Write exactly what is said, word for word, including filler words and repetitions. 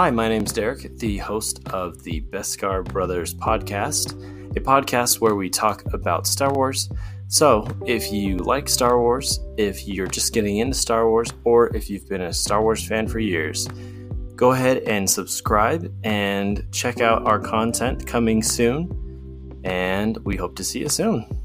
Hi, my name's Derek, the host of the Beskar Brothers podcast, a podcast where we talk about Star Wars. So if you like Star Wars, if you're just getting into Star Wars, or if you've been a Star Wars fan for years, go ahead and subscribe and check out our content coming soon. And we hope to see you soon.